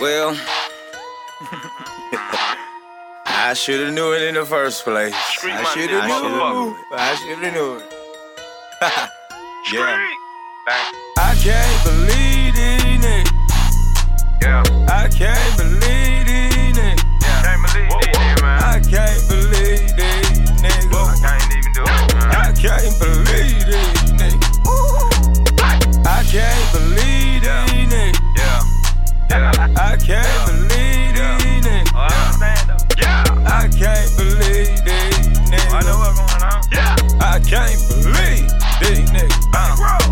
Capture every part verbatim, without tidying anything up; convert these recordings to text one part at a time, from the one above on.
Well, I should have knew it in the first place. Street I should have knew it. I should have knew it. Yeah. I can't believe these niggas. Yeah. I can't believe these niggas. Yeah. Can't believe these niggas, man. I can't believe these niggas. Whoa. I can't even do it, man. I can't believe these niggas. Woo. I can't believe these niggas. Yeah. Yeah. I can't yeah. believe these niggas. Oh, I understand though. Yeah. I can't believe these niggas. I know what's going on. Yeah. I can't believe these niggas. Uh.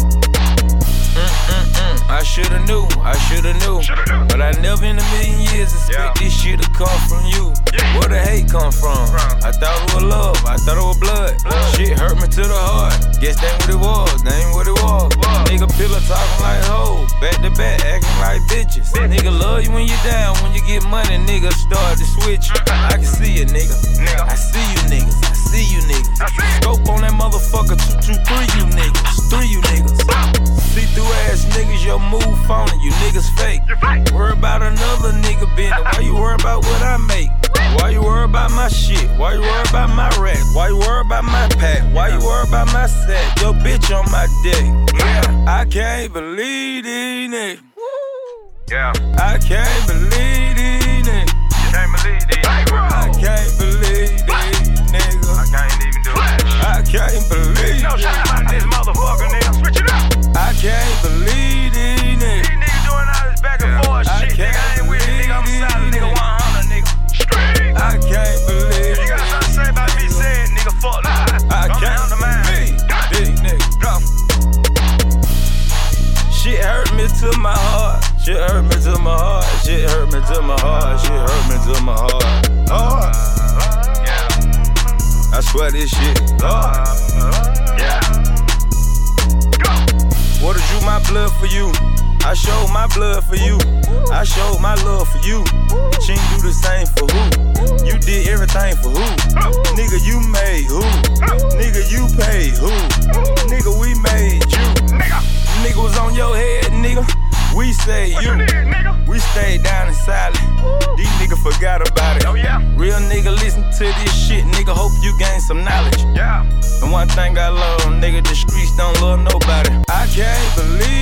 I shoulda knew, I shoulda knew, shoulda knew. But I never in a million years expect yeah. this shit to come from you. Yeah. Where the hate come from? from? I thought it was love, I thought it was blood. blood. Shit hurt me to the heart. Guess that what it was, that ain't what it was. Whoa. Nigga pillow talking like hoes, back to back acting like bitches. Bitch. Nigga love you when you down, when you get money, nigga start to switch. Mm-hmm. I can see you, nigga. nigga. I see you, niggas. I see you, niggas. I see scope on that motherfucker, two, two, three, you niggas, three, you niggas. See through ass niggas, your move phony, you niggas fake. Worry about another nigga business. Why you worry about what I make? Why you worry about my shit? Why you worry about my rack? Why you worry about my pack? Why you worry about my sack? Your bitch on my dick. Yeah. I can't believe these niggas. Yeah. I can't believe these niggas. You can't believe these niggas. I can't believe these niggas. I can't even do that. I can't believe. No shot about this motherfucker, nigga. Switch it up. I can't believe these niggas. These niggas doing all this back and yeah. forth I shit. Nigga, I ain't with it, nigga. I'm solid, nigga. one hundred, nigga. Straight. I can't believe. You got something to say about me saying, nigga, fuck lies. I Come can't believe these niggas. Drop. Shit hurt me to my heart. Shit hurt me to my heart. Shit hurt me to my heart. Shit hurt me to my heart. Lord. Yeah. I swear this shit. Lord. Yeah. What is you, my blood for you? I showed my blood for you. I showed my love for you. She ain't do the same for who? You did everything for who? Nigga, you made who? Nigga, you paid who? Nigga, we made you. Nigga was on your head, nigga. We say you, you need, we stayed down and silent. Ooh. These niggas forgot about it. Oh, yeah. Real nigga, listen to this shit, nigga. Hope you gain some knowledge. Yeah. And one thing I love, nigga, the streets don't love nobody. I can't believe.